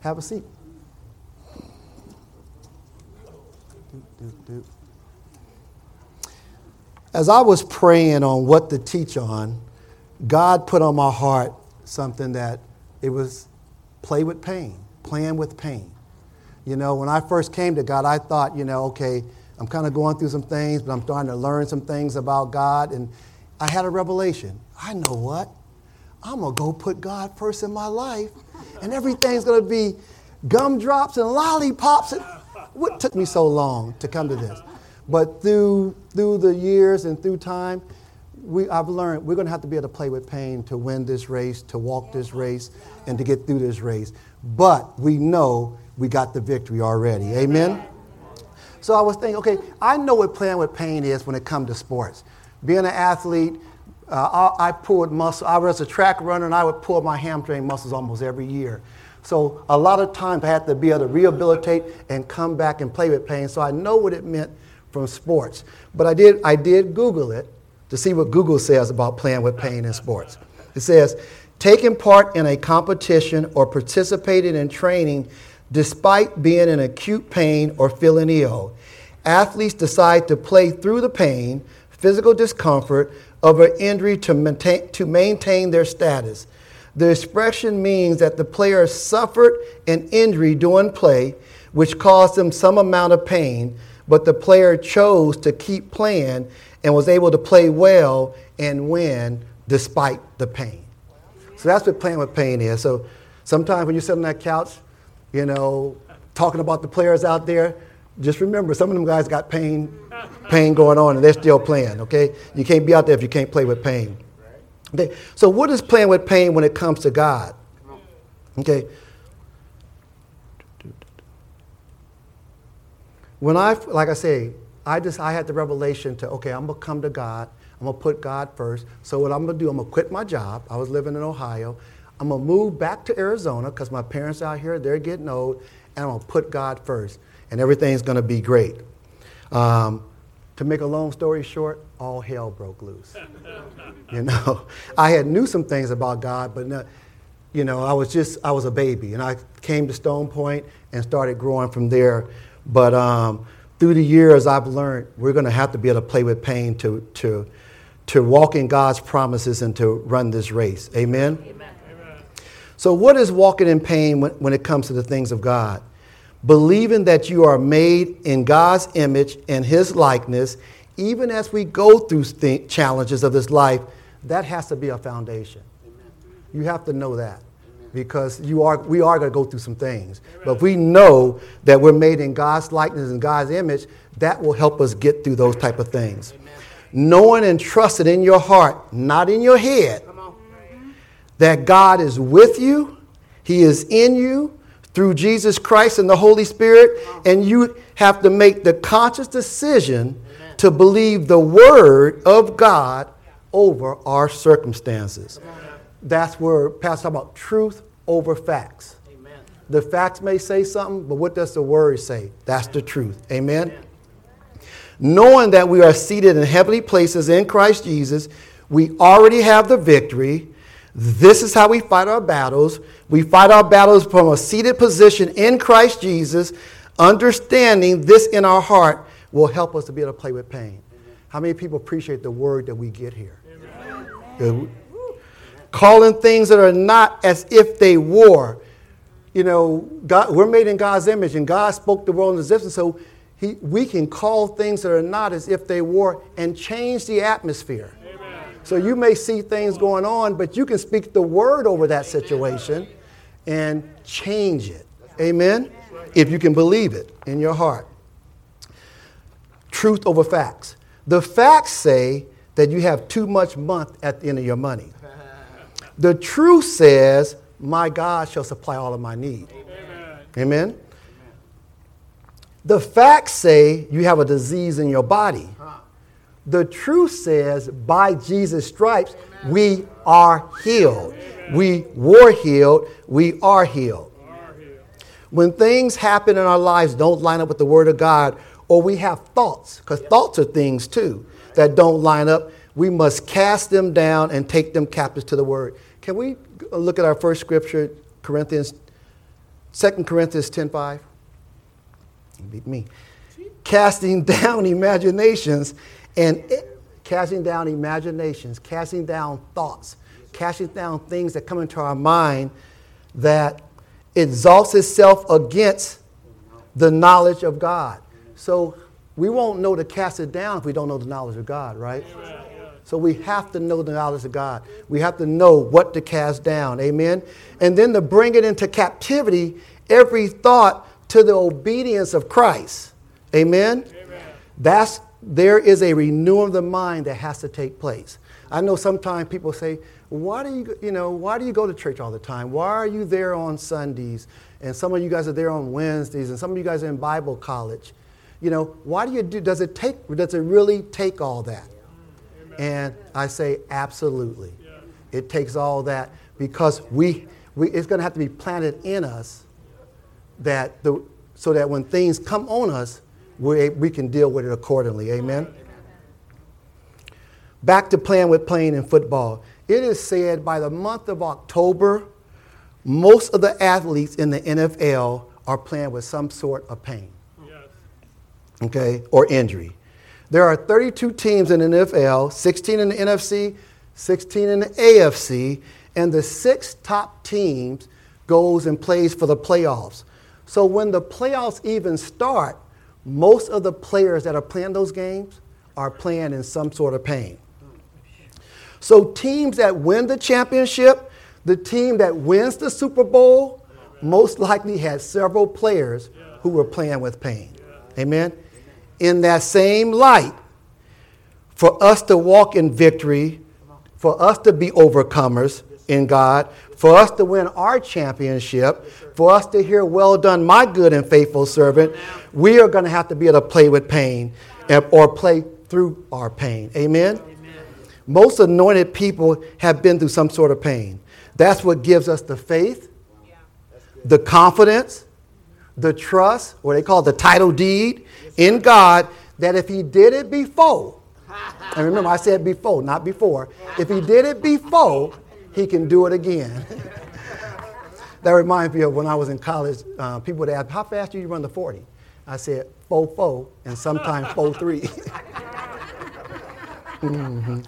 Have a seat. As I was praying on what to teach on, God put on my heart something that it was play with pain, playing with pain. You know, when I first came to God, I thought, you know, okay, I'm kind of going through some things, but I'm starting to learn some things about God. And I had a revelation. I know what? I'm going to go put God first in my life, and everything's going to be gumdrops and lollipops. What took me so long to come to this? But through the years and through time, I've learned we're going to have to be able to play with pain to win this race, to walk this race, and to get through this race. But we know we got the victory already. Amen? So I was thinking, okay, I know what playing with pain is when it comes to sports. Being an athlete, I pulled muscle. I was a track runner, and I would pull my hamstring muscles almost every year. So a lot of times I had to be able to rehabilitate and come back and play with pain. So I know what it meant from sports. But I did Google it to see what Google says about playing with pain in sports. It says, taking part in a competition or participating in training despite being in acute pain or feeling ill. Athletes decide to play through the pain, physical discomfort of an injury to maintain their status. The expression means that the player suffered an injury during play, which caused them some amount of pain, but the player chose to keep playing and was able to play well and win despite the pain. So that's what playing with pain is. So sometimes when you sit on that couch, you know, talking about the players out there, just remember some of them guys got pain going on, and they're still playing, okay? You can't be out there if you can't play with pain. Okay. So what is playing with pain when it comes to God? Okay. When I had the revelation to, okay, I'm going to come to God. I'm going to put God first. So what I'm going to do, I'm going to quit my job. I was living in Ohio. I'm going to move back to Arizona because my parents out here, they're getting old, and I'm going to put God first, and everything's going to be great. To make a long story short, all hell broke loose. You know, I had knew some things about God, but not, you know, I was a baby, and I came to Stone Point and started growing from there. But through the years, I've learned we're going to have to be able to play with pain to walk in God's promises and to run this race. Amen? Amen. So what is walking in pain when it comes to the things of God? Believing that you are made in God's image and his likeness, even as we go through challenges of this life, that has to be a foundation. Amen. You have to know that. Because we are going to go through some things. But if we know that we're made in God's likeness and God's image, that will help us get through those type of things. Amen. Knowing and trusting in your heart, not in your head, that God is with you, he is in you through Jesus Christ and the Holy Spirit, and you have to make the conscious decision to believe the word of God over our circumstances. That's where Pastor talking about truth over facts. Amen. The facts may say something, but what does the word say? That's the truth. Amen? Amen. Knowing that we are seated in heavenly places in Christ Jesus, we already have the victory. This is how we fight our battles. We fight our battles from a seated position in Christ Jesus. Understanding this in our heart will help us to be able to play with pain. Amen. How many people appreciate the word that we get here? Amen. Calling things that are not as if they were. You know, God, we're made in God's image, and God spoke the world into existence, so we can call things that are not as if they were and change the atmosphere. Amen. So you may see things going on, but you can speak the word over that situation and change it. Amen? If you can believe it in your heart. Truth over facts. The facts say that you have too much month at the end of your money. The truth says, my God shall supply all of my need. Amen. Amen. Amen. The facts say you have a disease in your body. The truth says, by Jesus' stripes, amen, we are healed. Amen. We were healed. We are healed. When things happen in our lives don't line up with the word of God, or we have thoughts, because thoughts are things too that don't line up, we must cast them down and take them captive to the word. Can we look at our first scripture, Corinthians 2 Corinthians 10:5. You beat me. Casting down imaginations and casting down thoughts, casting down things that come into our mind that exalts itself against the knowledge of God. So we won't know to cast it down if we don't know the knowledge of God, right? Amen. So we have to know the knowledge of God. We have to know what to cast down. Amen. And then to bring it into captivity, every thought to the obedience of Christ. Amen. Amen. There is a renewing of the mind that has to take place. I know sometimes people say, why do you go to church all the time? Why are you there on Sundays? And some of you guys are there on Wednesdays, and some of you guys are in Bible college. Why do you do? Does it really take all that? Amen. And I say, absolutely, yeah. It takes all that because it's going to have to be planted in us so that when things come on us, we can deal with it accordingly. Amen? Amen. Back to playing in football. It is said by the month of October, most of the athletes in the NFL are playing with some sort of pain, yes. Okay, or injury. There are 32 teams in the NFL, 16 in the NFC, 16 in the AFC, and the 6 top teams goes and plays for the playoffs. So when the playoffs even start, most of the players that are playing those games are playing in some sort of pain. So teams that win the championship, the team that wins the Super Bowl, most likely had several players who were playing with pain. Amen? In that same light, for us to walk in victory, for us to be overcomers in God, for us to win our championship, for us to hear, well done, my good and faithful servant, we are going to have to be able to play with pain or play through our pain. Amen? Amen. Most anointed people have been through some sort of pain. That's what gives us the faith, the confidence, the trust, what they call the title deed in God, that if he did it before, and remember I said before, not before, if he did it before, he can do it again. That reminds me of when I was in college, people would ask, how fast do you run the 40? I said, 4-4, and sometimes 4-3. Mm-hmm.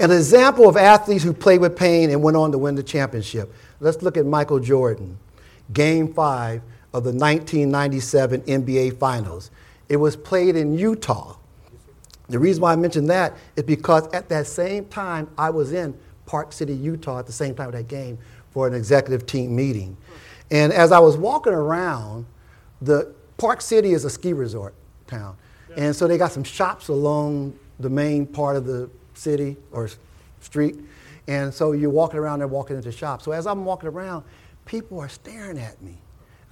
An example of athletes who played with pain and went on to win the championship. Let's look at Michael Jordan, Game 5 of the 1997 NBA Finals. It was played in Utah. The reason why I mentioned that is because at that same time, I was in Park City, Utah at the same time of that game for an executive team meeting. And as I was walking around, the Park City is a ski resort town. And so they got some shops along the main part of the city or street. And so you're walking around there, walking into shops. So as I'm walking around, people are staring at me.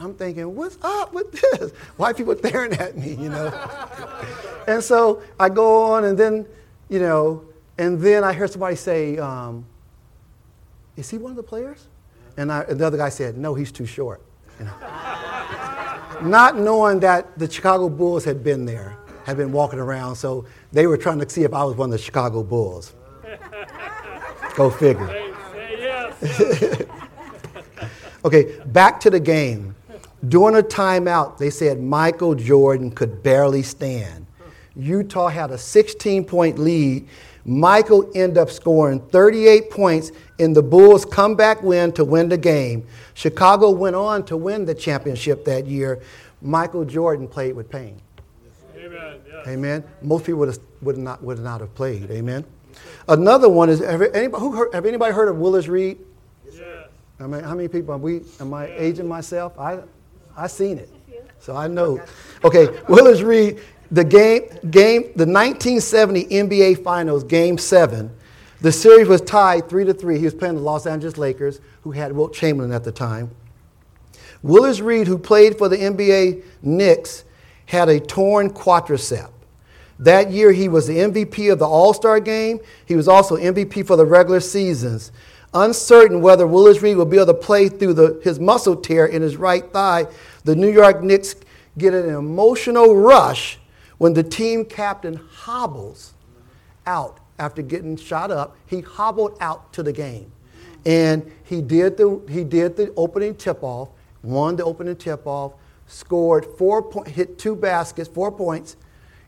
I'm thinking, what's up with this? Why are people staring at me, And so I go on and then, and then I heard somebody say, is he one of the players? And the other guy said, no, he's too short. Not knowing that the Chicago Bulls had been walking around, so they were trying to see if I was one of the Chicago Bulls. Go figure. Say yes. Okay, back to the game. During a timeout, they said Michael Jordan could barely stand. Utah had a 16-point lead. Michael ended up scoring 38 points in the Bulls' comeback win to win the game. Chicago went on to win the championship that year. Michael Jordan played with pain. Amen. Yes. Amen. Most people would not have played. Amen. Another one is, have anybody heard of Willis Reed? Yes. I mean, how many people am I aging myself? I seen it, so I know. Okay, Willis Reed. The 1970 NBA Finals, Game 7, the series was tied 3-3. He was playing the Los Angeles Lakers, who had Wilt Chamberlain at the time. Willis Reed, who played for the NBA Knicks, had a torn quadricep. That year, he was the MVP of the All-Star Game. He was also MVP for the regular seasons. Uncertain whether Willis Reed would be able to play through his muscle tear in his right thigh, the New York Knicks get an emotional rush when the team captain hobbles out after getting shot up. He hobbled out to the game. And he did the opening tip-off won the opening tip-off, scored hit two baskets, 4 points,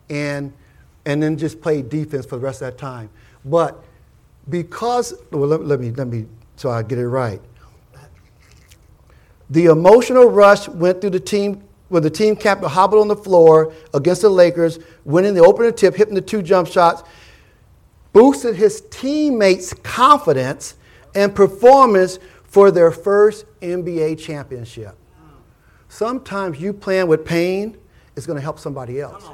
and then just played defense for the rest of that time. But because, well, let me so I get it right. The emotional rush went through the team when the team captain hobbled on the floor against the Lakers, winning the opening tip, hitting the two jump shots, boosted his teammates' confidence and performance for their first NBA championship. Sometimes you playing with pain is going to help somebody else.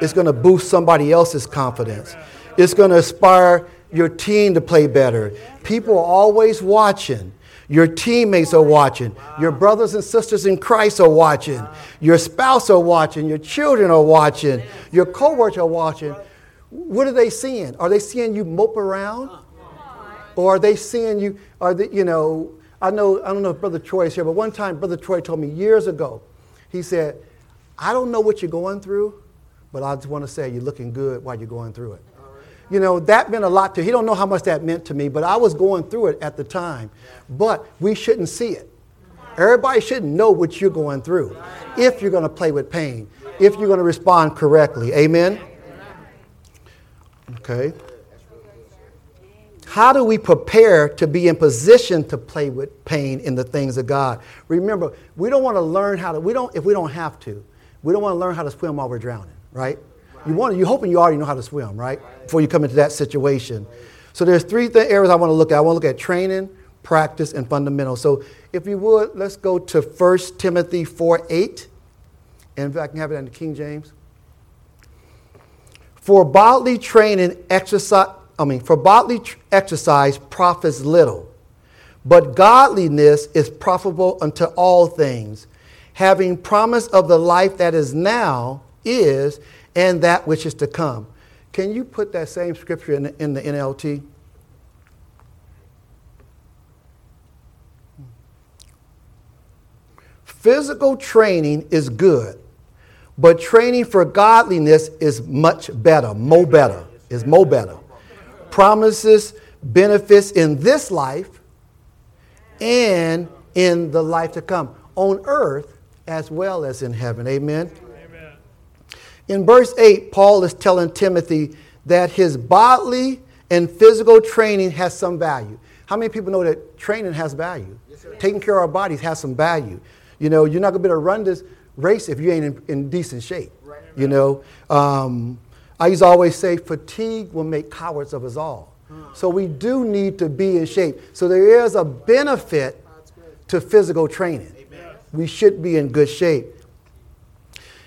It's going to boost somebody else's confidence. It's going to inspire your team to play better. People are always watching. Your teammates are watching. Your brothers and sisters in Christ are watching. Your spouse are watching. Your children are watching. Your coworkers are watching. What are they seeing? Are they seeing you mope around? Or are they seeing you, I don't know if Brother Troy is here, but one time Brother Troy told me years ago, he said, I don't know what you're going through, but I just want to say you're looking good while you're going through it. You know, that meant a lot to him. He don't know how much that meant to me, but I was going through it at the time. But we shouldn't see it. Everybody shouldn't know what you're going through if you're going to play with pain, if you're going to respond correctly. Amen? Okay. How do we prepare to be in position to play with pain in the things of God? Remember, if we don't have to, we don't want to learn how to swim while we're drowning, right? You're hoping you already know how to swim, right? Before you come into that situation. So there's three areas I want to look at. I want to look at training, practice, and fundamentals. So if you would, let's go to 1 Timothy 4:8. And if I can have it in the King James. For bodily exercise profits little, but godliness is profitable unto all things, having promise of the life that is now is and that which is to come. Can you put that same scripture in the NLT? Physical training is good, but training for godliness is much better, more better, is more better. Promises benefits in this life and in the life to come on earth as well as in heaven. Amen. Amen. In verse 8, Paul is telling Timothy that his bodily and physical training has some value. How many people know that training has value? Yes, sir. Taking care of our bodies has some value. You know, you're not going to be able to run this race if you ain't in decent shape. Right. You know, I used to always say fatigue will make cowards of us all. So we do need to be in shape. So there is a benefit to physical training. Amen. We should be in good shape.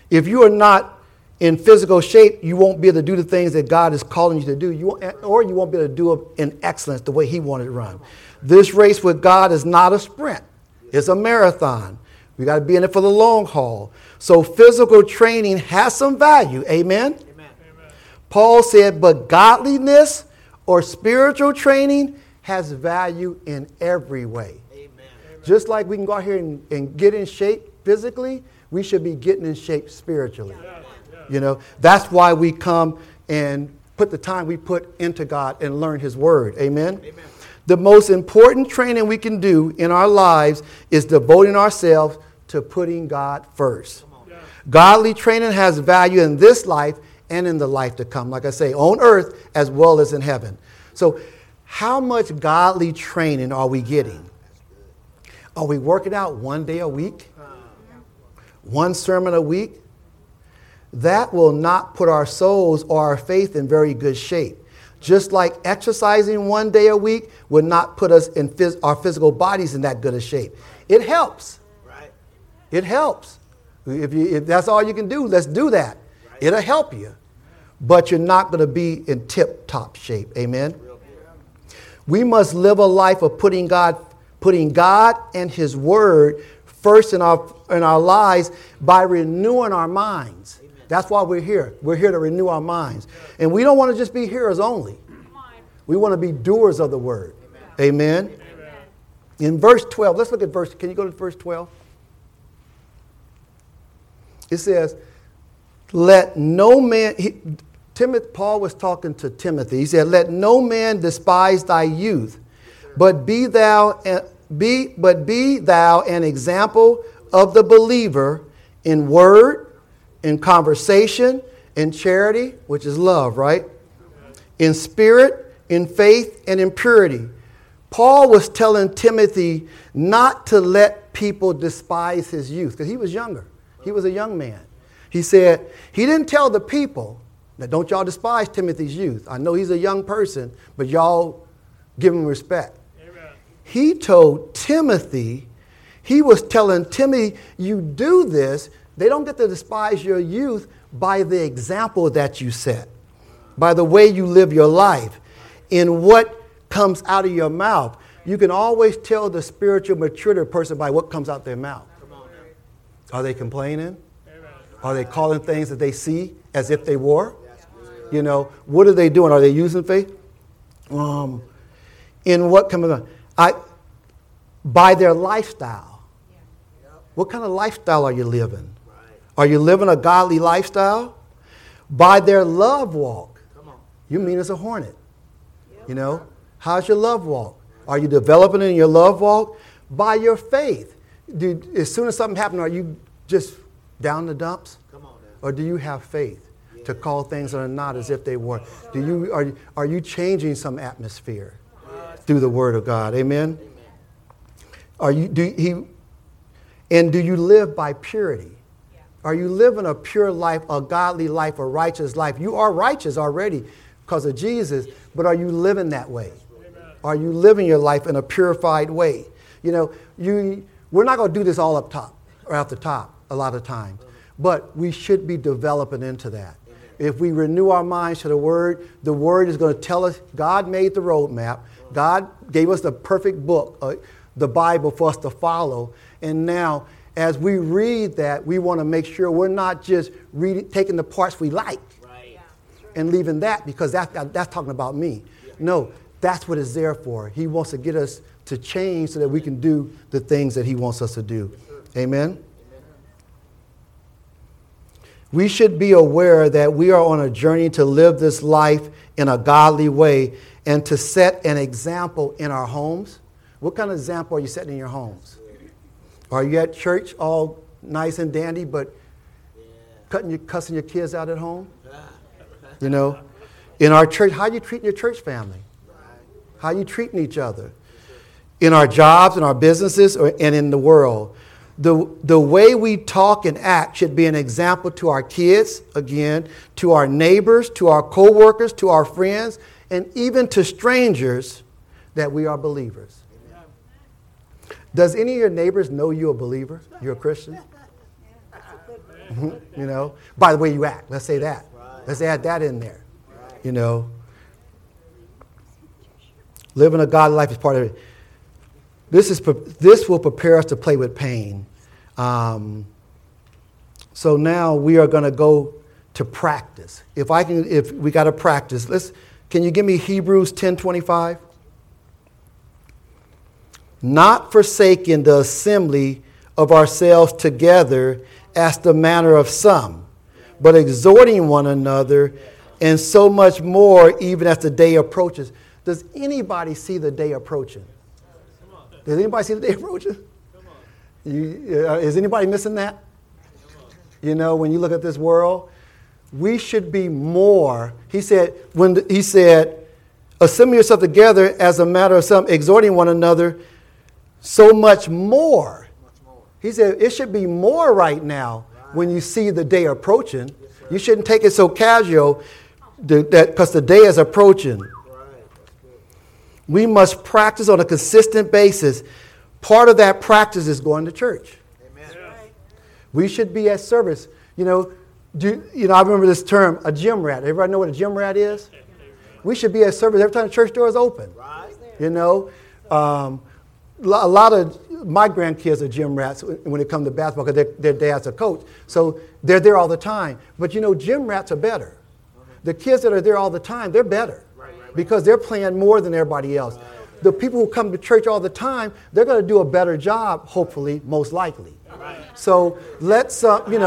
If you are not in physical shape, you won't be able to do the things that God is calling you to do, or you won't be able to do it in excellence the way he wanted it run. This race with God is not a sprint. It's a marathon. We got to be in it for the long haul. So physical training has some value. Amen? Paul said, but godliness or spiritual training has value in every way. Amen. Just like we can go out here and get in shape physically, we should be getting in shape spiritually. Yeah. Yeah. You know, that's why we come and put the time we put into God and learn his word. Amen? Amen. The most important training we can do in our lives is devoting ourselves to putting God first. Yeah. Godly training has value in this life and in the life to come, like I say, on earth as well as in heaven. So how much godly training are we getting? Are we working out one day a week? One sermon a week? That will not put our souls or our faith in very good shape. Just like exercising one day a week would not put us in our physical bodies in that good of shape. It helps. It helps. If that's all you can do, let's do that. It'll help you. But you're not going to be in tip-top shape. Amen? We must live a life of putting God and his word first in our lives by renewing our minds. Amen. That's why we're here. We're here to renew our minds. And we don't want to just be hearers only. We want to be doers of the word. Amen? Amen? Amen. In verse 12, let's look at verse, can you go to verse 12? It says, let no man, Paul was talking to Timothy. He said, let no man despise thy youth, but be thou But be thou an example of the believer in word, in conversation, in charity, which is love, right? In spirit, in faith, and in purity. Paul was telling Timothy not to let people despise his youth, because he was younger. He was a young man. He said, he didn't tell the people, now don't y'all despise Timothy's youth. I know he's a young person, but y'all give him respect. Amen. He told Timothy, he was telling Timothy, you do this, they don't get to despise your youth by the example that you set, by the way you live your life, in what comes out of your mouth. You can always tell the spiritual mature person by what comes out their mouth. Are they complaining? Are they calling things that they see as if they were? You know, what are they doing? Are they using faith? In what comes out? By their lifestyle. What kind of lifestyle are you living? Are you living a godly lifestyle? By their love walk. You mean as a hornet. You know? How's your love walk? Are you developing in your love walk? By your faith. As soon as something happens, are you just down the dumps? Come on, or do you have faith to call things that are not as if they were? Are you changing some atmosphere through the Word of God? Amen? Amen. Do you live by purity? Yeah. Are you living a pure life, a godly life, a righteous life? You are righteous already because of Jesus, but are you living that way? Are you living your life in a purified way? You know, we're not going to do this all up top or out the top a lot of times, but we should be developing into that. If we renew our minds to the Word is going to tell us God made the roadmap. God gave us the perfect book, the Bible for us to follow. And now, as we read that, we want to make sure we're not just taking the parts we like and leaving that because that's talking about me. No. That's what it's there for. He wants to get us to change so that we can do the things that he wants us to do. Amen? We should be aware that we are on a journey to live this life in a godly way and to set an example in our homes. What kind of example are you setting in your homes? Are you at church all nice and dandy, but cussing your kids out at home? You know, in our church, how are you treating your church family? How you treating each other in our jobs, in our businesses, and in the world. The way we talk and act should be an example to our kids, again, to our neighbors, to our co-workers, to our friends, and even to strangers that we are believers. Amen. Does any of your neighbors know you're a believer? You're a Christian? You know, by the way you act. Let's say that. Let's add that in there. You know. Living a godly life is part of it. This will prepare us to play with pain. So now we are going to go to practice. If we got to practice, can you give me Hebrews 10:25? Not forsaking the assembly of ourselves together as the manner of some, but exhorting one another, and so much more even as the day approaches. Does anybody see the day approaching? Does anybody see the day approaching? Is anybody missing that? You know, when you look at this world, we should be more. He said, assemble yourself together as a matter of some, exhorting one another, so much more. He said, it should be more right now when you see the day approaching. You shouldn't take it so casual because the day is approaching. We must practice on a consistent basis. Part of that practice is going to church. Amen. Yeah. We should be at service. You know, I remember this term, a gym rat. Everybody know what a gym rat is? We should be at service every time the church door is open. Right. You know, a lot of my grandkids are gym rats when it comes to basketball because their dad's a coach. So they're there all the time. But, you know, gym rats are better. The kids that are there all the time, they're better. Because they're playing more than everybody else. The people who come to church all the time, they're going to do a better job, hopefully, most likely. So let's, I mean,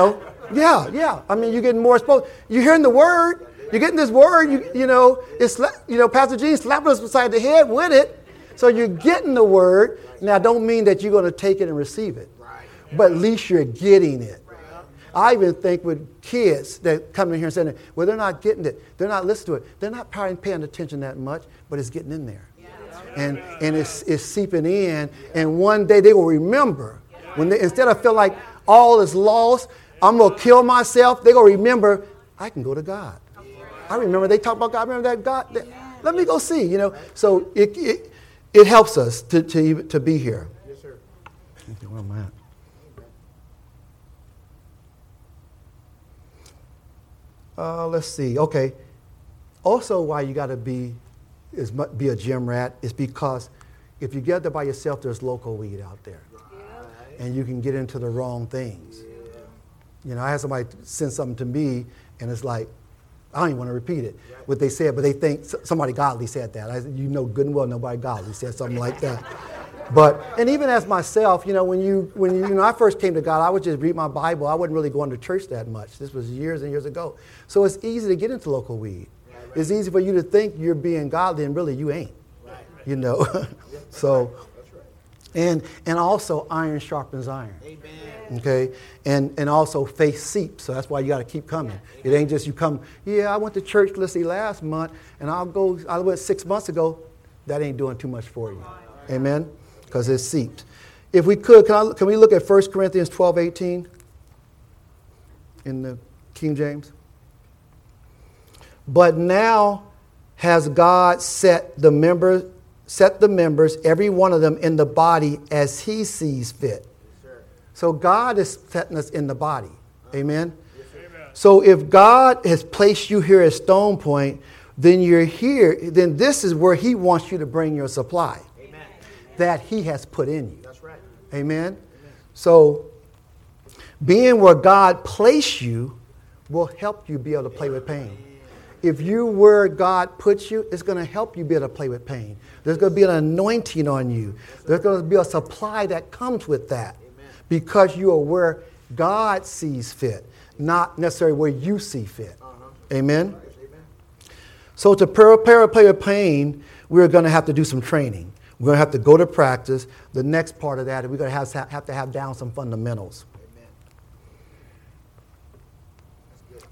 you're getting more exposed. You're hearing the word. You're getting this word. You know, Pastor Gene slapping us beside the head with it. So you're getting the word. Now, I don't mean that you're going to take it and receive it, but at least you're getting it. I even think with kids that come in here and say, well, they're not getting it. They're not listening to it. They're not probably paying attention that much, but it's getting in there. Yeah. And it's seeping in. And one day they will remember. When they, instead of feel like all is lost, I'm going to kill myself, they're going to remember, I can go to God. I remember they talk about God. I remember that God. That, let me go see, you know. So it helps us to be here. Yes, sir. Where am I at? Let's see. Okay. Also, why you got to be a gym rat is because if you get there by yourself, there's loco weed out there, and you can get into the wrong things. Yeah. You know, I had somebody send something to me, and it's like, I don't even want to repeat it what they said, but they think somebody godly said that. I said, you know good and well nobody godly said something like that. But and even as myself, you know, when I first came to God, I would just read my Bible. I wasn't really going to church that much. This was years and years ago. So it's easy to get into local weed. Right. It's easy for you to think you're being godly and really you ain't. Right. You know. So that's right. And also iron sharpens iron. Amen. Okay? And also faith seeps. So that's why you got to keep coming. Yeah. It ain't just you come, I went to church last month and I went 6 months ago. That ain't doing too much for you. Right. Amen. Because it seeps. If we could, can we look at 1 Corinthians 12:18 in the King James? But now has God set the members, every one of them, in the body as He sees fit. Yes, so God is setting us in the body. Amen. Yes, amen. So if God has placed you here at Stone Point, then you're here. Then this is where He wants you to bring your supply that He has put in you. That's right. Amen? Amen. So being where God placed you will help you be able to play with pain. If you where God puts you, it's going to help you be able to play with pain. There's going to be an anointing on you. There's going to be a supply that comes with that. Amen. Because you are where God sees fit, not necessarily where you see fit. Uh-huh. Amen? Right. Amen? So to prepare to play with pain, we're going to have to do some training. We're going to have to go to practice. The next part of that is we're going to have to have down some fundamentals.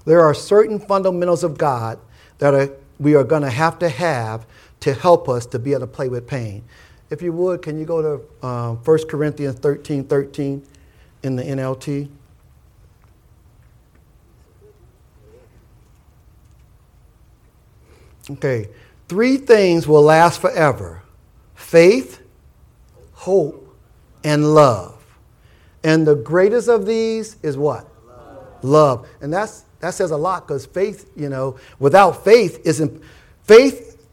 There are certain fundamentals of God that we are going to have to help us to be able to play with pain. If you would, can you go to 1 Corinthians 13:13 in the NLT? Okay. 3 things will last forever. Faith, hope, and love. And the greatest of these is what? Love. And that says a lot because faith, without faith isn't faith.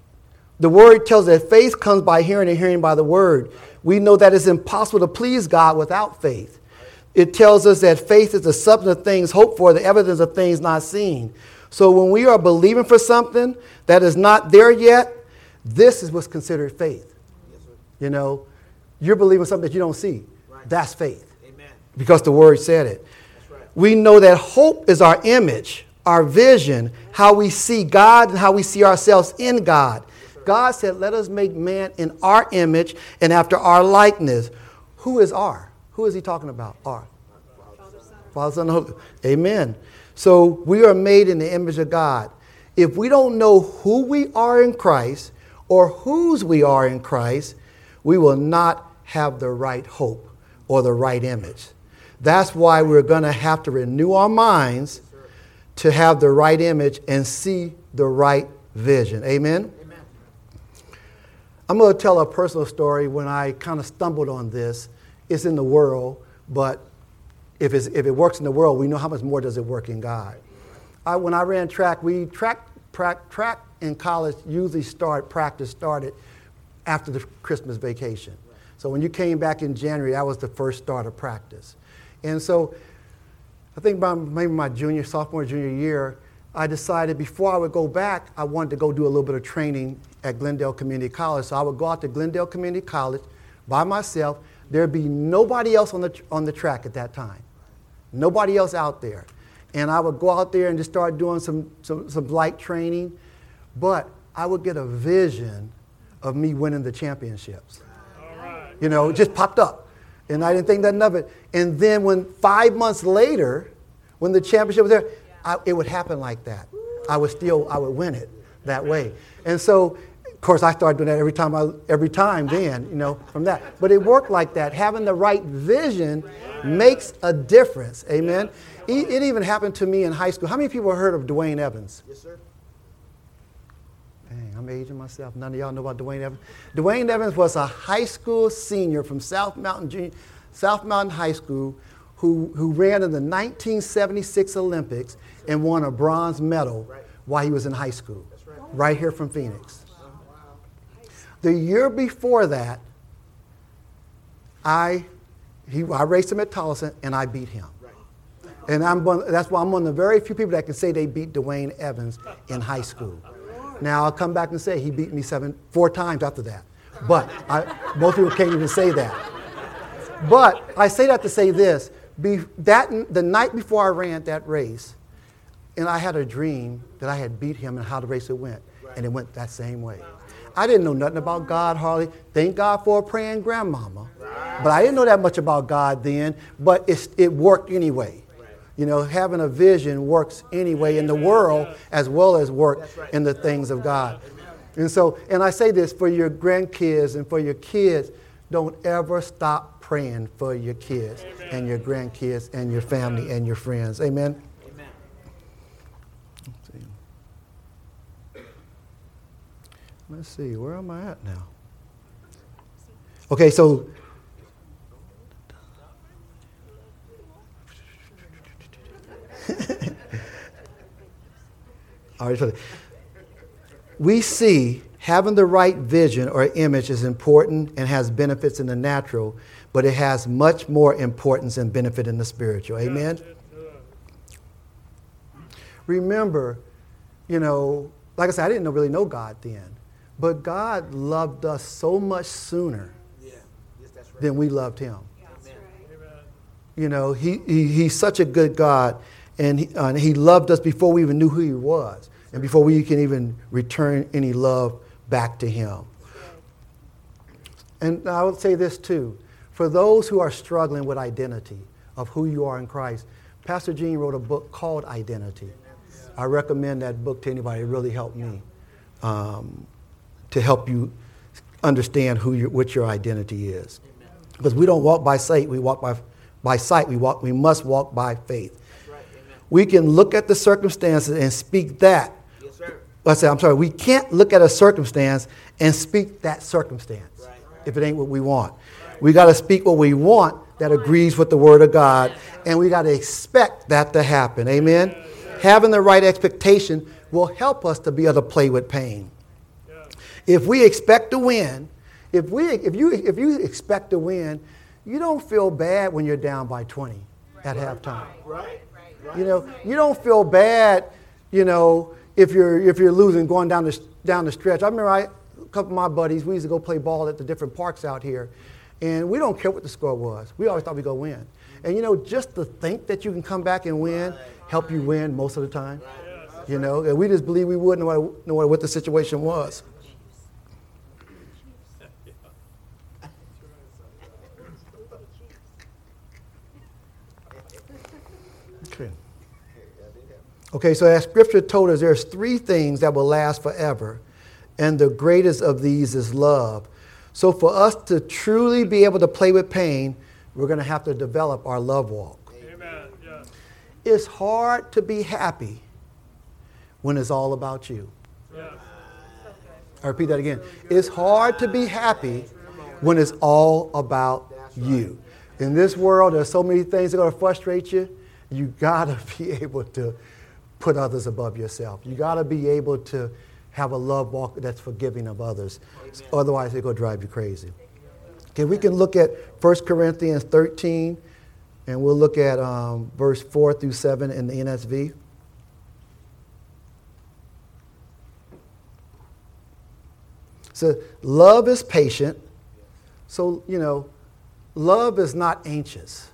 The word tells that faith comes by hearing and hearing by the word. We know that it's impossible to please God without faith. It tells us that faith is the substance of things hoped for, the evidence of things not seen. So when we are believing for something that is not there yet, this is what's considered faith. You know, you're believing something that you don't see. Right. That's faith. Amen. Because the word said it. That's right. We know that hope is our image, our vision, how we see God and how we see ourselves in God. Yes, God said, let us make man in our image and after our likeness. Who is our? Who is He talking about? Our. Father, Son, and Holy Ghost. Amen. So we are made in the image of God. If we don't know who we are in Christ or whose we are in Christ, we will not have the right hope or the right image. That's why we're going to have to renew our minds to have the right image and see the right vision. Amen? Amen. I'm going to tell a personal story when I kind of stumbled on this. It's in the world, but if it works in the world, we know how much more does it work in God. When I ran track, track in college usually practice started after the Christmas vacation. So when you came back in January, that was the first start of practice. And so I think maybe my sophomore, junior year, I decided before I would go back, I wanted to go do a little bit of training at Glendale Community College. So I would go out to Glendale Community College by myself. There'd be nobody else on the track at that time. Nobody else out there. And I would go out there and just start doing some light training. But I would get a vision of me winning the championships. All right. You know, it just popped up. And I didn't think nothing of it. And then when 5 months later, when the championship was there, it would happen like that. I would win it that way. And so, of course, I started doing that every time then, you know, from that. But it worked like that. Having the right vision makes a difference. Amen. It even happened to me in high school. How many people heard of Dwayne Evans? Yes, sir. Dang, I'm aging myself. None of y'all know about Dwayne Evans. Dwayne Evans was a high school senior from South Mountain High School who ran in the 1976 Olympics and won a bronze medal while he was in high school, right here from Phoenix. The year before that, I raced him at Tolleson and I beat him. And that's why I'm one of the very few people that can say they beat Dwayne Evans in high school. Now, I'll come back and say he beat me four times after that. But most people can't even say that. But I say that to say this. The night before I ran that race, and I had a dream that I had beat him and how the race went. And it went that same way. I didn't know nothing about God hardly. Thank God for a praying grandmama. But I didn't know that much about God then. But it worked anyway. You know, having a vision works anyway in the world as well as work in the things of God. And so, and I say this for your grandkids and for your kids, don't ever stop praying for your kids and your grandkids and your family and your friends. Amen? Amen. Let's see, where am I at now? Okay, so... We see having the right vision or image is important and has benefits in the natural, but it has much more importance and benefit in the spiritual. Amen? Remember, you know, like I said, I didn't really know God then, but God loved us so much sooner than we loved him. You know, he's such a good God. And he loved us before we even knew who he was and before we can even return any love back to him. And I would say this too. For those who are struggling with identity of who you are in Christ, Pastor Gene wrote a book called Identity. I recommend that book to anybody. It really helped me to help you understand what your identity is. Because we don't walk by sight, we walk by sight. We must walk by faith. We can look at the circumstances and speak that. Yes, sir. We can't look at a circumstance and speak that circumstance if it ain't what we want. Right. We got to speak what we want that agrees with the Word of God, and we got to expect that to happen. Amen? Yes, having the right expectation will help us to be able to play with pain. Yeah. If we expect to win, if you expect to win, you don't feel bad when you're down by 20 at halftime. Right. You know, you don't feel bad, you know, if you're losing, going down the stretch. I remember a couple of my buddies, we used to go play ball at the different parks out here, and we don't care what the score was. We always thought we'd go win. And, you know, just to think that you can come back and win, help you win most of the time. You know, and we just believe we would no matter what the situation was. Okay, so as Scripture told us, there's three things that will last forever, and the greatest of these is love. So for us to truly be able to play with pain, we're going to have to develop our love walk. Amen. Yeah. It's hard to be happy when it's all about you. Yeah. I repeat that again. It's hard to be happy when it's all about you. In this world, there's so many things that are going to frustrate you. You got to be able to put others above yourself. You got to be able to have a love walk that's forgiving of others. Amen. Otherwise, it's going to drive you crazy. Okay, we can look at 1 Corinthians 13, and we'll look at verse 4 through 7 in the NSV. So, love is patient. So, you know, love is not anxious.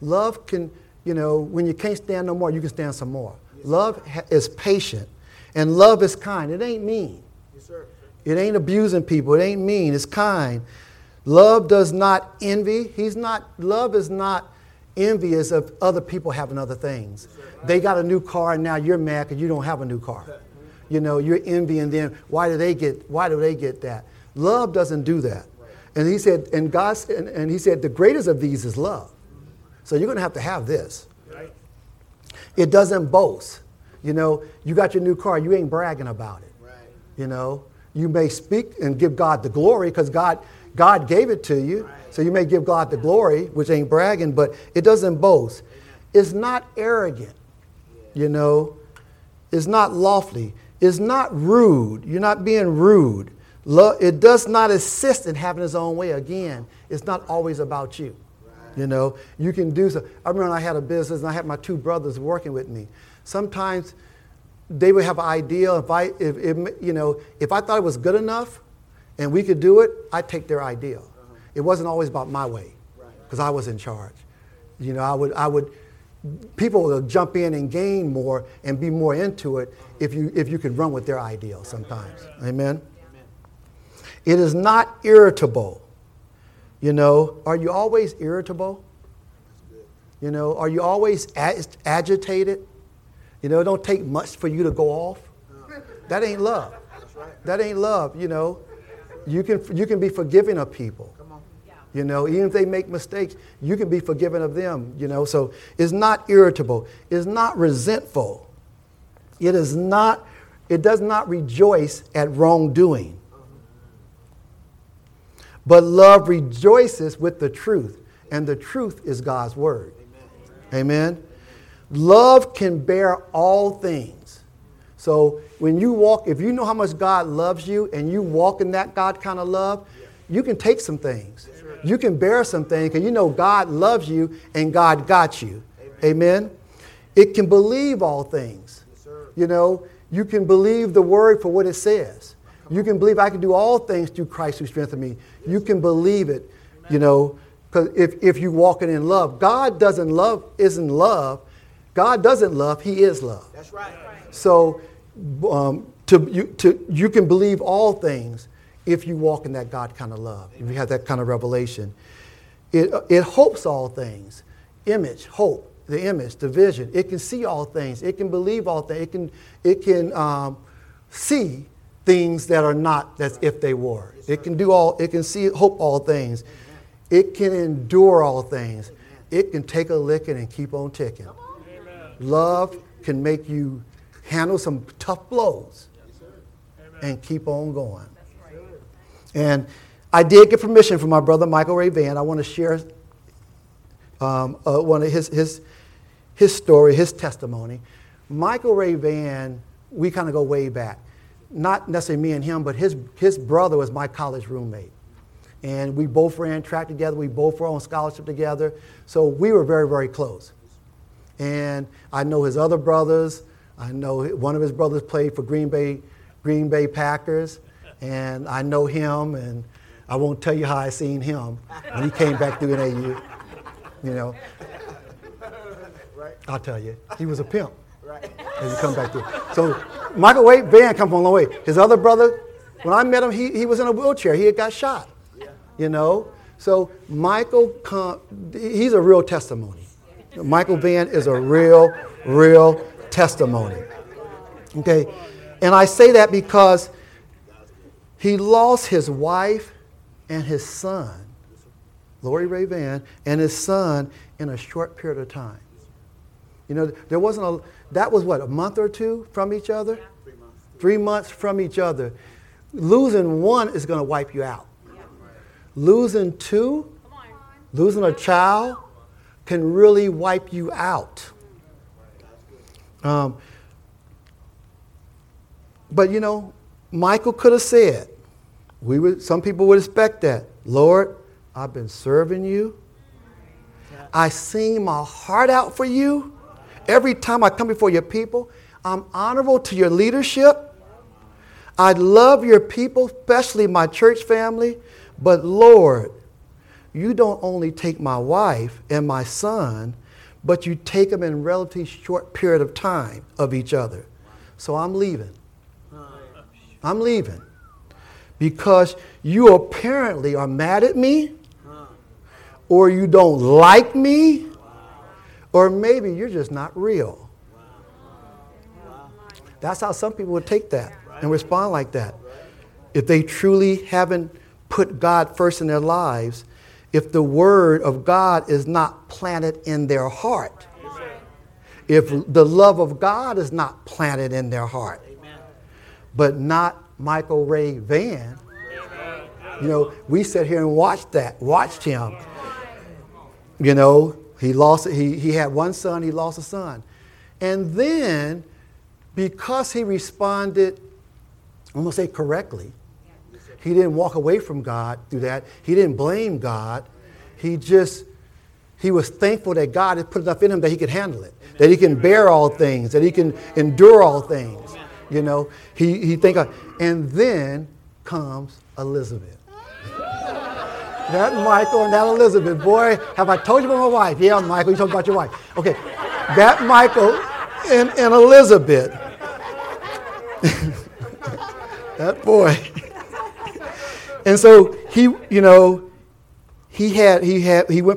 Love can, you know, when you can't stand no more, you can stand some more. Love is patient, and love is kind. It ain't mean. Yes, sir. It ain't abusing people. It ain't mean. It's kind. Love does not envy. Love is not envious of other people having other things. They got a new car and now you're mad because you don't have a new car. You know, you're envying them. Why do they get that? Love doesn't do that. And he said, the greatest of these is love. So you're going to have this. Right. It doesn't boast. You know, you got your new car. You ain't bragging about it. Right. You know, you may speak and give God the glory because God gave it to you. Right. So you may give God the glory, which ain't bragging, but it doesn't boast. Amen. It's not arrogant. Yeah. You know, it's not lofty. It's not rude. You're not being rude. It does not assist in having its own way. Again, it's not always about you. Right. You know, you can do so. I remember I had a business and I had my two brothers working with me. Sometimes they would have an idea. If I thought it was good enough and we could do it, I'd take their idea. Uh-huh. It wasn't always about my way because I was in charge. You know, people will jump in and gain more and be more into it if you could run with their ideals sometimes. Amen. It is not irritable. You know, are you always irritable? You know, are you always agitated? You know, it don't take much for you to go off. That ain't love. That ain't love, you know. You can be forgiving of people. You know, even if they make mistakes, you can be forgiving of them, you know. So it's not irritable. It's not resentful. It does not rejoice at wrongdoing. But love rejoices with the truth, and the truth is God's word. Amen. Love can bear all things. So when you walk, if you know how much God loves you and you walk in that God kind of love, you can take some things. You can bear some things because you know God loves you and God got you. Amen. It can believe all things. You know, you can believe the word for what it says. You can believe I can do all things through Christ who strengthens me. You can believe it, you know, because if you walking in love, God doesn't love. He is love. That's right. So you can believe all things if you walk in that God kind of love. If you have that kind of revelation, it hopes all things. Image, hope, the image, the vision. It can see all things. It can believe all things. It can see things that are not, that's if they were. It can do all, it can see, hope all things. It can endure all things. It can take a licking and keep on ticking. Love can make you handle some tough blows and keep on going. And I did get permission from my brother Michael Ray Van. I want to share one of his story, his testimony. Michael Ray Van, we kind of go way back. Not necessarily me and him, but his brother was my college roommate. And we both ran track together. We both were on scholarship together. So we were very, very close. And I know his other brothers. I know one of his brothers played for Green Bay Packers. And I know him, and I won't tell you how I seen him when he came back through NAU. You know, I'll tell you. He was a pimp. Right. As he come back through. So Michael Ray Van come from a long way. His other brother, when I met him, he was in a wheelchair. He had got shot. Yeah. You know? So he's a real testimony. Michael Van is a real, real testimony. Okay? And I say that because he lost his wife and his son, Lori Ray Van, and his son in a short period of time. You know, that was what, a month or two from each other? Yeah. 3 months from each other. Losing one is going to wipe you out. Yeah. Losing two, losing a child can really wipe you out. But you know, Michael could have said, some people would expect that. Lord, I've been serving you. I sing my heart out for you. Every time I come before your people, I'm honorable to your leadership. I love your people, especially my church family. But Lord, you don't only take my wife and my son, but you take them in a relatively short period of time of each other. So I'm leaving. because you apparently are mad at me, or you don't like me, or maybe you're just not real. That's how some people would take that and respond like that. If they truly haven't put God first in their lives, if the word of God is not planted in their heart, if the love of God is not planted in their heart, but not Michael Ray Van. You know, we sit here and watched him. You know, he had one son, he lost a son. And then, because he responded, I'm going to say correctly, he didn't walk away from God through that. He didn't blame God. He was thankful that God had put enough in him that he could handle it, that he can bear all things, that he can endure all things. You know, he think of, and then comes Elizabeth. That Michael and that Elizabeth, boy, have I told you about my wife? Yeah, Michael, you talking about your wife. Okay, that Michael and Elizabeth. That boy. And so he went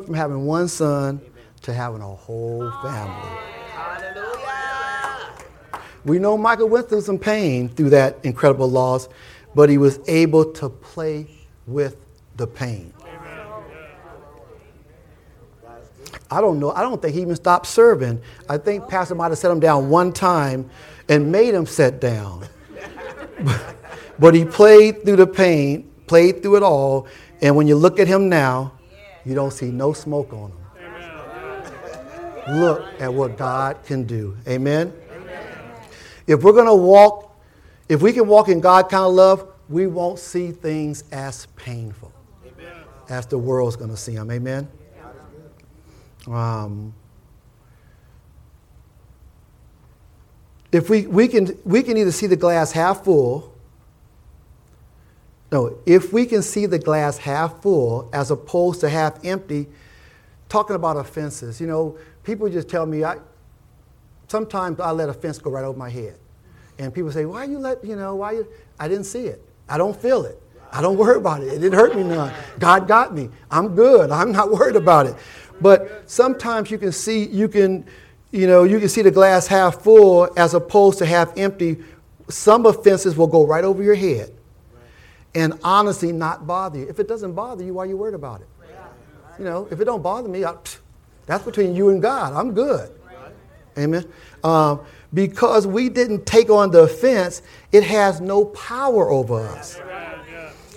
from having one son to having a whole family. We know Michael went through some pain through that incredible loss, but he was able to play with the pain. I don't know. I don't think he even stopped serving. I think Pastor might have set him down one time and made him sit down. But he played through the pain, played through it all, and when you look at him now, you don't see no smoke on him. Look at what God can do. Amen? If we're going to walk, if we can walk in God kind of love, we won't see things as painful as the world's going to see them. Amen? If we can either see the glass half full. No, if we can see the glass half full as opposed to half empty, talking about offenses. You know, people just tell me sometimes I let offense go right over my head. And people say, I didn't see it. I don't feel it. I don't worry about it. It didn't hurt me none. God got me. I'm good. I'm not worried about it. But sometimes you can see the glass half full as opposed to half empty. Some offenses will go right over your head and honestly not bother you. If it doesn't bother you, why are you worried about it? You know, if it don't bother me, that's between you and God. I'm good. Amen. Because we didn't take on the offense, it has no power over us.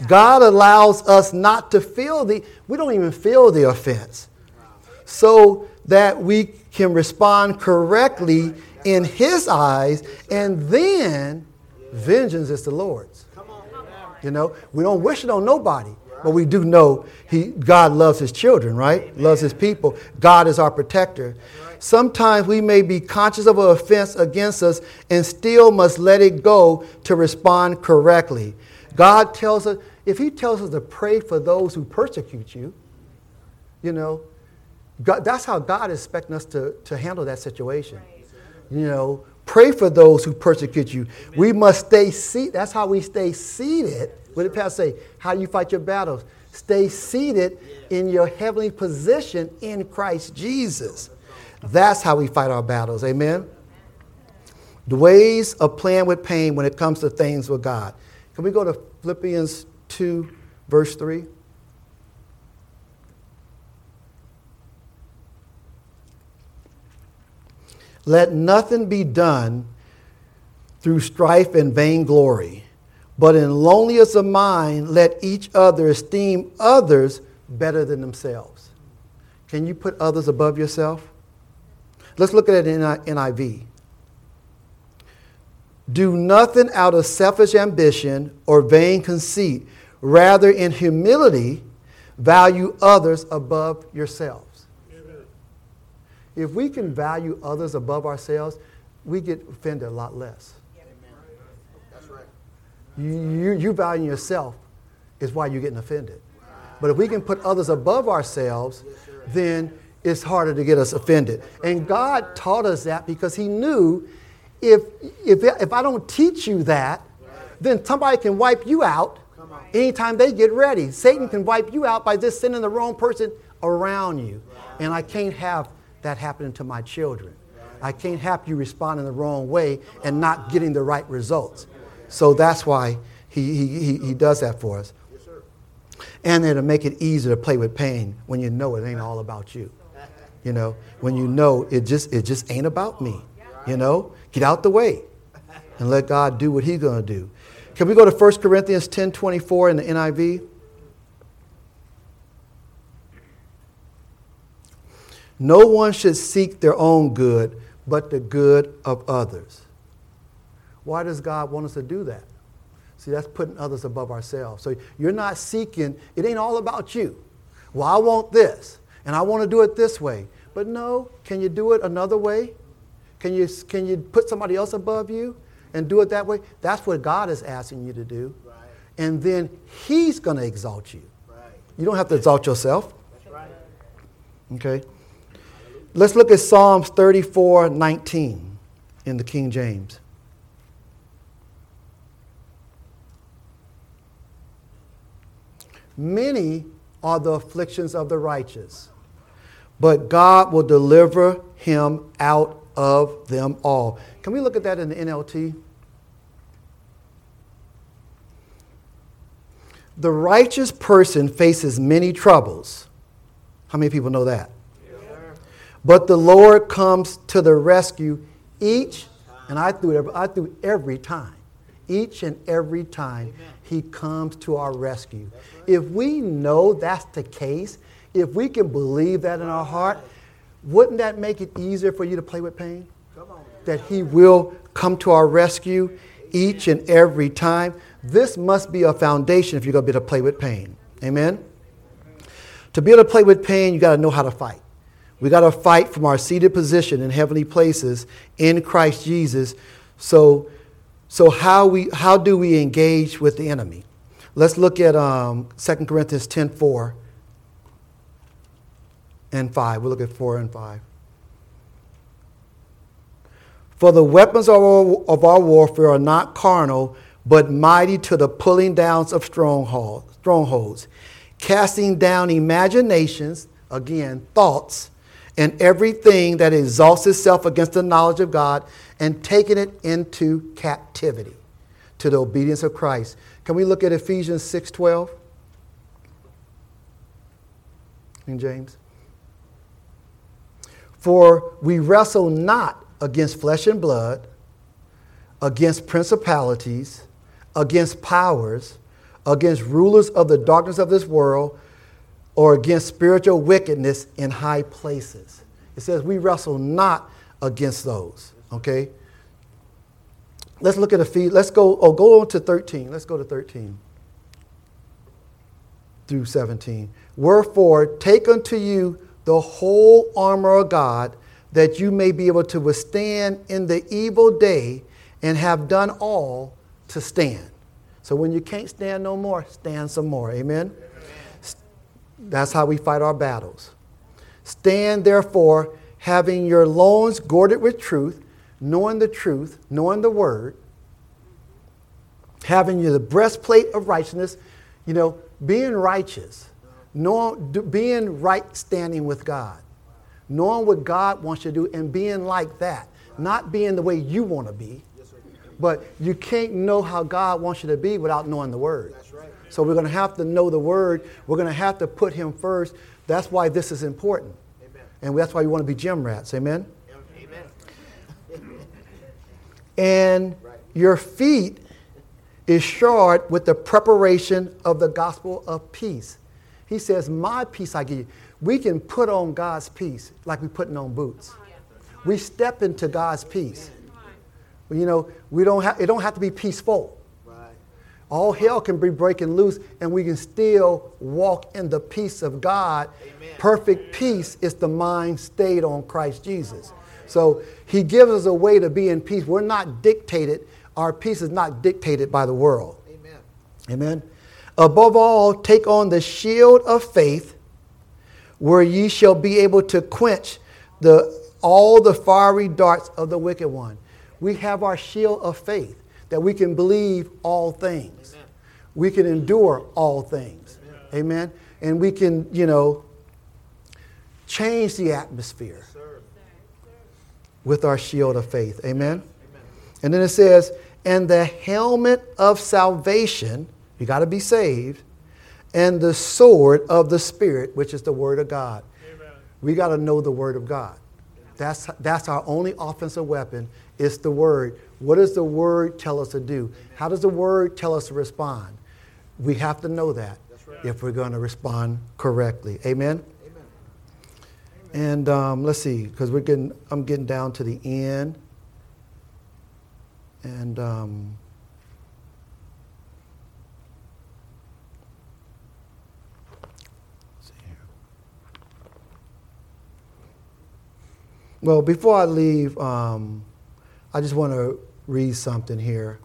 God allows us not to feel we don't even feel the offense, so that we can respond correctly in His eyes, and then vengeance is the Lord's. You know, we don't wish it on nobody, but we do know God loves His children, right? Loves His people. God is our protector. Sometimes we may be conscious of an offense against us and still must let it go to respond correctly. God tells us, if He tells us to pray for those who persecute you, you know, God, that's how God is expecting us to handle that situation. You know, pray for those who persecute you. We must stay seated. That's how we stay seated. What did Pastor say? How you fight your battles. Stay seated in your heavenly position in Christ Jesus. That's how we fight our battles. Amen? The ways of playing with pain when it comes to things with God. Can we go to Philippians 2, verse 3? Let nothing be done through strife and vainglory, but in lowliness of mind, let each other esteem others better than themselves. Can you put others above yourself? Let's look at it in NIV. Do nothing out of selfish ambition or vain conceit. Rather, in humility, value others above yourselves. Amen. If we can value others above ourselves, we get offended a lot less. Amen. That's right. You valuing yourself is why you're getting offended. Wow. But if we can put others above ourselves, then it's harder to get us offended. And God taught us that because He knew if I don't teach you that, then somebody can wipe you out Anytime they get ready, Satan can wipe you out by just sending the wrong person around you. And I can't have that happening to my children. I can't have you responding the wrong way and not getting the right results. So that's why he does that for us. And it'll make it easier to play with pain when you know it ain't all about you. You know, when you know it just ain't about me. You know, get out the way and let God do what he's going to do. Can we go to 1 Corinthians 10:24 in the NIV? No one should seek their own good, but the good of others. Why does God want us to do that? See, that's putting others above ourselves. So you're not seeking, it ain't all about you. Well, I want this, and I want to do it this way. But no, can you do it another way? Can you put somebody else above you and do it that way? That's what God is asking you to do. Right. And then he's going to exalt you. Right. You don't have to exalt yourself. That's right. Okay. Let's look at Psalms 34:19 in the King James. Many are the afflictions of the righteous, but God will deliver him out of them all. Can we look at that in the NLT? The righteous person faces many troubles. How many people know that? Yeah. But the Lord comes to the rescue each, and I threw every time. Each and every time he comes to our rescue. If we know that's the case, if we can believe that in our heart, wouldn't that make it easier for you to play with pain? That he will come to our rescue each and every time. This must be a foundation if you're going to be able to play with pain. Amen? To be able to play with pain, you got to know how to fight. We got to fight from our seated position in heavenly places in Christ Jesus. So how do we engage with the enemy? Let's look at 2 Corinthians 10:4 and 5. We'll look at 4 and 5. For the weapons of our warfare are not carnal, but mighty to the pulling down of strongholds, casting down imaginations, again, thoughts, and everything that exalts itself against the knowledge of God, and taking it into captivity to the obedience of Christ. Can we look at Ephesians 6:12? And James. For we wrestle not against flesh and blood, against principalities, against powers, against rulers of the darkness of this world, or against spiritual wickedness in high places. It says we wrestle not against those. Okay? Let's look at go to 13 through 17. Wherefore, take unto you the whole armor of God, that you may be able to withstand in the evil day, and have done all to stand. So when you can't stand no more, stand some more. Amen? That's how we fight our battles. Stand, therefore, having your loins girded with truth, knowing the word, having the breastplate of righteousness, you know, being righteous, being right standing with God, knowing what God wants you to do and being like that, not being the way you want to be, but you can't know how God wants you to be without knowing the word. That's right. So we're going to have to know the word. We're going to have to put him first. That's why this is important. Amen. And that's why we want to be gym rats. Amen? Amen. And your feet is shod with the preparation of the gospel of peace. He says, my peace I give you. We can put on God's peace like we're putting on boots. We step into God's peace. You know, it don't have to be peaceful. All hell can be breaking loose, and we can still walk in the peace of God. Amen. Perfect peace is the mind stayed on Christ Jesus. So he gives us a way to be in peace. We're not dictated. Our peace is not dictated by the world. Amen. Amen. Above all, take on the shield of faith, where ye shall be able to quench all the fiery darts of the wicked one. We have our shield of faith, that we can believe all things. Amen. we can endure all things. Yeah. Amen. And we can, you know, change the atmosphere with our shield of faith. Amen. Amen. And then it says, and the helmet of salvation, you got to be saved, and the sword of the Spirit, which is the Word of God. Amen. We got to know the Word of God. That's our only offensive weapon is the Word. What does the Word tell us to do? How does the Word tell us to respond? We have to know that if we're going to respond correctly. Amen? Amen. And let's see, because I'm getting down to the end. And let's see here. Well, before I leave, I just want to read something here.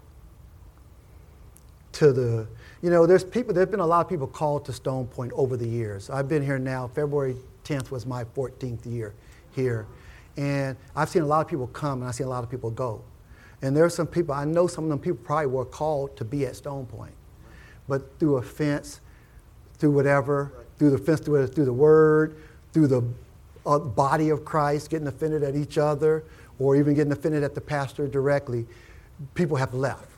There's been a lot of people called to Stone Point over the years. I've been here now. February 10th was my 14th year here. And I've seen a lot of people come and I've seen a lot of people go. And there are some people, I know some of them people probably were called to be at Stone Point. But through offense, through whatever, through the word, through the body of Christ, getting offended at each other, or even getting offended at the pastor directly, people have left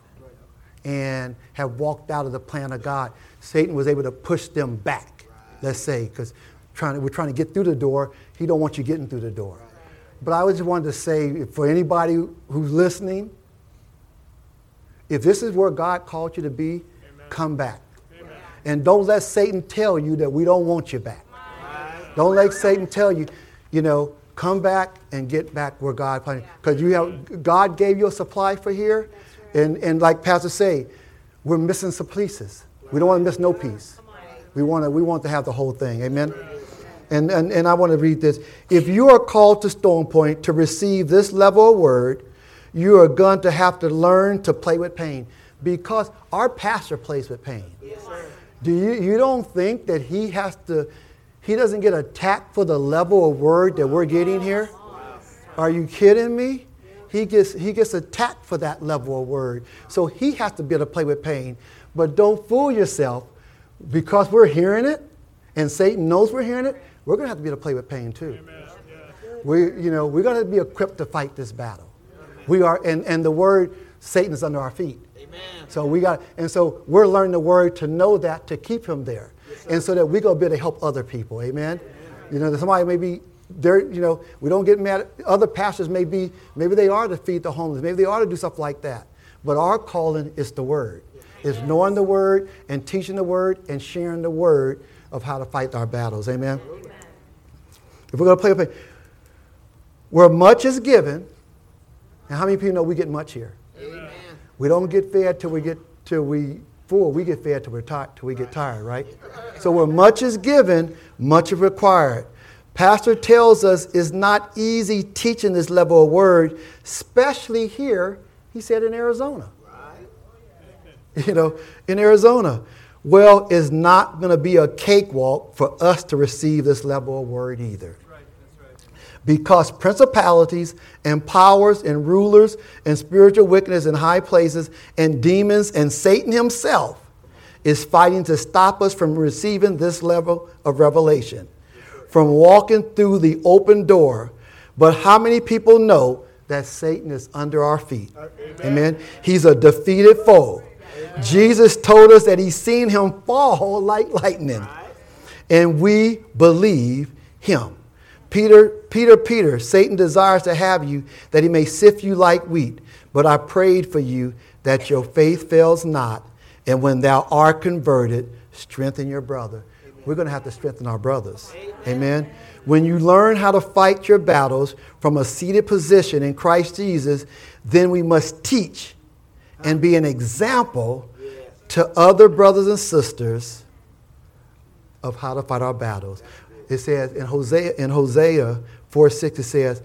and have walked out of the plan of God. Satan was able to push them back, let's say, because we're trying to get through the door. He don't want you getting through the door. But I just wanted to say, for anybody who's listening, if this is where God called you to be, come back. Amen. And don't let Satan tell you that we don't want you back. Don't let Satan tell you, come back and get back where God planned. Because God gave you a supply for here. Right. And like Pastor say, we're missing some pieces. We don't want to miss no piece. We want to have the whole thing. Amen. Right. And I want to read this. If you are called to Stone Point to receive this level of word, you are going to have to learn to play with pain. Because our pastor plays with pain. Yes, sir. You don't think that he has to... He doesn't get attacked for the level of word that we're getting here. Are you kidding me? He gets attacked for that level of word. So he has to be able to play with pain. But don't fool yourself, because we're hearing it and Satan knows we're hearing it. We're going to have to be able to play with pain too. We're going to be equipped to fight this battle. We are, and the word Satan is under our feet. So we're learning the word to know that, to keep him there. And so that we're going to be able to help other people. Amen. Somebody may be there, we don't get mad. Other pastors may be, maybe they are to feed the homeless. Maybe they are to do stuff like that. But our calling is the word. It's knowing the word and teaching the word and sharing the word of how to fight our battles. Amen. Amen. If we're going to play with pain, where much is given. And how many people know we get much here? Amen. We don't get fed we get fed till we're tired, till we get tired, right? So where much is given, much is required. Pastor tells us it's not easy teaching this level of word, especially here, he said, in Arizona. Right. In Arizona. Well, it's not going to be a cakewalk for us to receive this level of word either. Because principalities and powers and rulers and spiritual wickedness in high places and demons and Satan himself is fighting to stop us from receiving this level of revelation, from walking through the open door. But how many people know that Satan is under our feet? Amen. He's a defeated foe. Jesus told us that he's seen him fall like lightning, and we believe him. Peter, Satan desires to have you, that he may sift you like wheat. But I prayed for you that your faith fails not. And when thou art converted, strengthen your brother. Amen. We're going to have to strengthen our brothers. Amen. When you learn how to fight your battles from a seated position in Christ Jesus, then we must teach and be an example to other brothers and sisters of how to fight our battles. It says in Hosea 4:6, it says,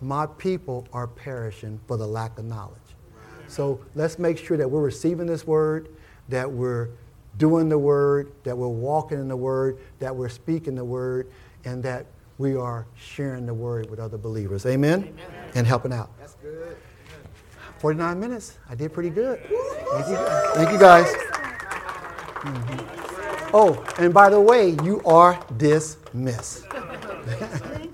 my people are perishing for the lack of knowledge. So let's make sure that we're receiving this word, that we're doing the word, that we're walking in the word, that we're speaking the word, and that we are sharing the word with other believers. Amen? And helping out. That's good. 49 minutes. I did pretty good. Thank you guys. Mm-hmm. Oh, and by the way, you are dismissed.